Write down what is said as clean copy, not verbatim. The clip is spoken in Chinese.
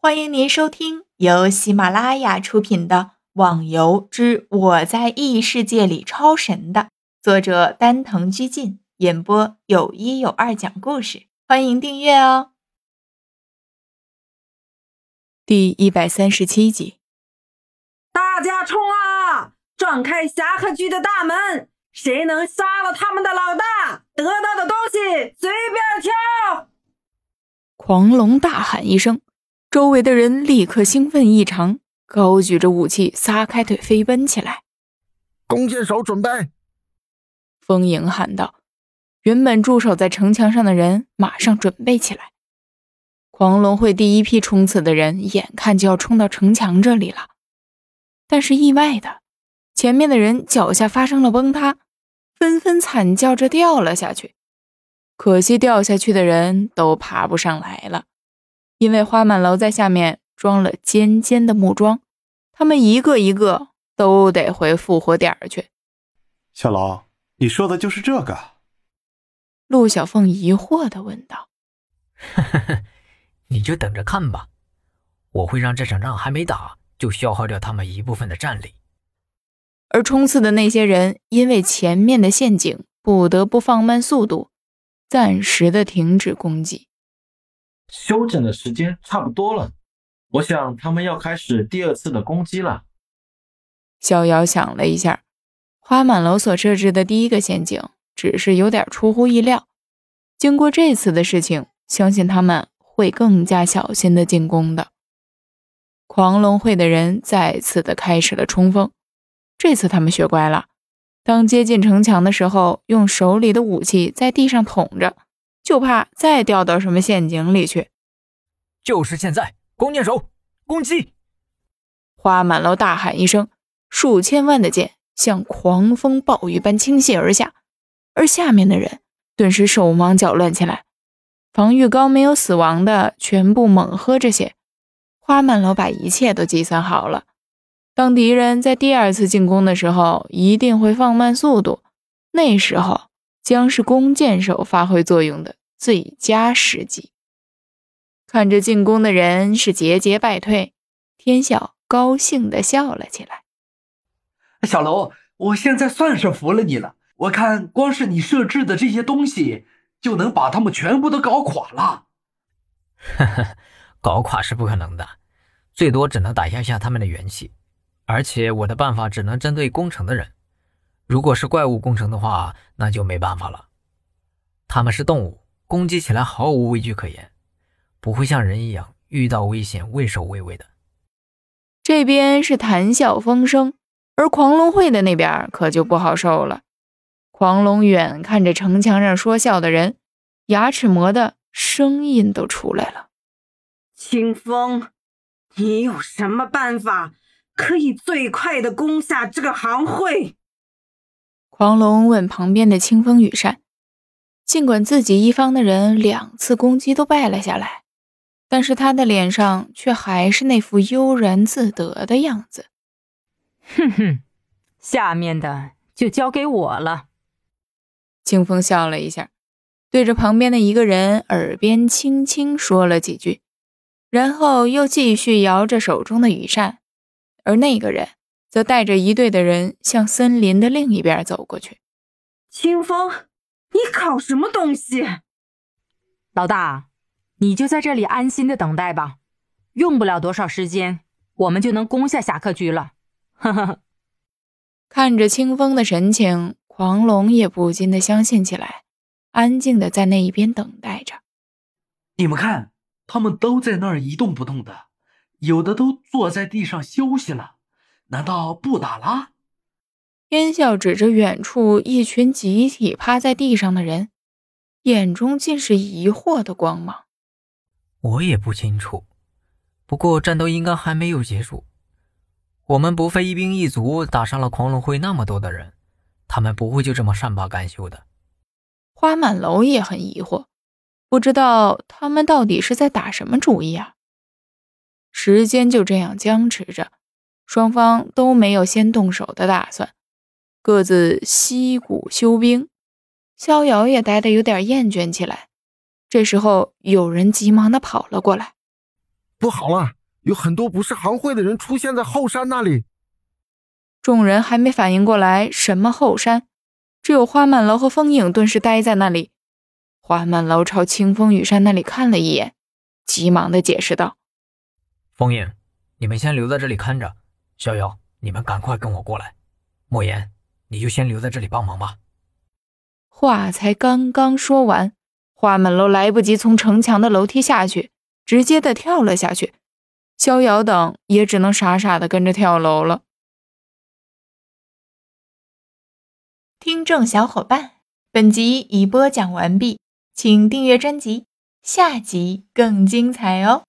欢迎您收听由喜马拉雅出品的《网游之我在异世界里超神》的作者丹藤居进演播，有一有二讲故事，欢迎订阅哦。第137集，大家冲啊！撞开侠客居的大门，谁能杀了他们的老大，得到的东西随便挑！狂龙大喊一声。周围的人立刻兴奋异常，高举着武器撒开腿飞奔起来。弓箭手准备！风影喊道。原本驻守在城墙上的人马上准备起来。狂龙会第一批冲刺的人眼看就要冲到城墙这里了，但是意外的，前面的人脚下发生了崩塌，纷纷惨叫着掉了下去。可惜掉下去的人都爬不上来了，因为花满楼在下面装了尖尖的木桩，他们一个一个都得回复活点去。小龙，你说的就是这个？陆小凤疑惑地问道。你就等着看吧，我会让这场仗还没打就消耗掉他们一部分的战力。而冲刺的那些人因为前面的陷阱不得不放慢速度，暂时的停止攻击。休整的时间差不多了，我想他们要开始第二次的攻击了。逍遥想了一下，花满楼所设置的第一个陷阱只是有点出乎意料，经过这次的事情，相信他们会更加小心的进攻的。狂龙会的人再次的开始了冲锋，这次他们学乖了，当接近城墙的时候，用手里的武器在地上捅着，就怕再掉到什么陷阱里去。就是现在，弓箭手攻击！花满楼大喊一声，数千万的箭像狂风暴雨般倾泻而下，而下面的人顿时手忙脚乱起来。防御高没有死亡的全部猛喝这些。花满楼把一切都计算好了，当敌人在第二次进攻的时候一定会放慢速度，那时候将是弓箭手发挥作用的最佳时机。看着进攻的人是节节败退，天晓高兴地笑了起来。小楼，我现在算是服了你了，我看光是你设置的这些东西就能把他们全部都搞垮了。搞垮是不可能的，最多只能打压下他们的元气，而且我的办法只能针对攻城的人。如果是怪物攻城的话，那就没办法了。他们是动物，攻击起来毫无畏惧可言，不会像人一样遇到危险畏首畏尾的。这边是谈笑风生，而狂龙会的那边可就不好受了。狂龙远看着城墙上说笑的人，牙齿磨的声音都出来了。清风，你有什么办法可以最快的攻下这个行会？黄龙问旁边的清风羽扇，尽管自己一方的人两次攻击都败了下来，但是他的脸上却还是那副悠然自得的样子。哼哼，下面的就交给我了。清风笑了一下，对着旁边的一个人耳边轻轻说了几句，然后又继续摇着手中的羽扇，而那个人则带着一队的人向森林的另一边走过去。清风，你搞什么东西？老大，你就在这里安心的等待吧，用不了多少时间，我们就能攻下侠客居了。呵呵。看着清风的神情，狂龙也不禁的相信起来，安静的在那一边等待着。你们看，他们都在那儿一动不动的，有的都坐在地上休息了。难道不打了？天笑指着远处一群集体趴在地上的人，眼中尽是疑惑的光芒。我也不清楚，不过战斗应该还没有结束。我们不费一兵一卒打伤了狂龙会那么多的人，他们不会就这么善罢甘休的。花满楼也很疑惑，不知道他们到底是在打什么主意啊。时间就这样僵持着，双方都没有先动手的打算，各自息鼓休兵。逍遥也待得有点厌倦起来，这时候有人急忙地跑了过来。不好了，有很多不是行会的人出现在后山那里。众人还没反应过来什么后山，只有花满楼和风影顿时呆在那里。花满楼朝清风雨山那里看了一眼，急忙地解释道：风影，你们先留在这里看着，逍遥，你们赶快跟我过来，莫言，你就先留在这里帮忙吧。话才刚刚说完，花满楼来不及从城墙的楼梯下去，直接的跳了下去，逍遥等也只能傻傻的跟着跳楼了。听众小伙伴，本集已播讲完毕，请订阅专辑，下集更精彩哦。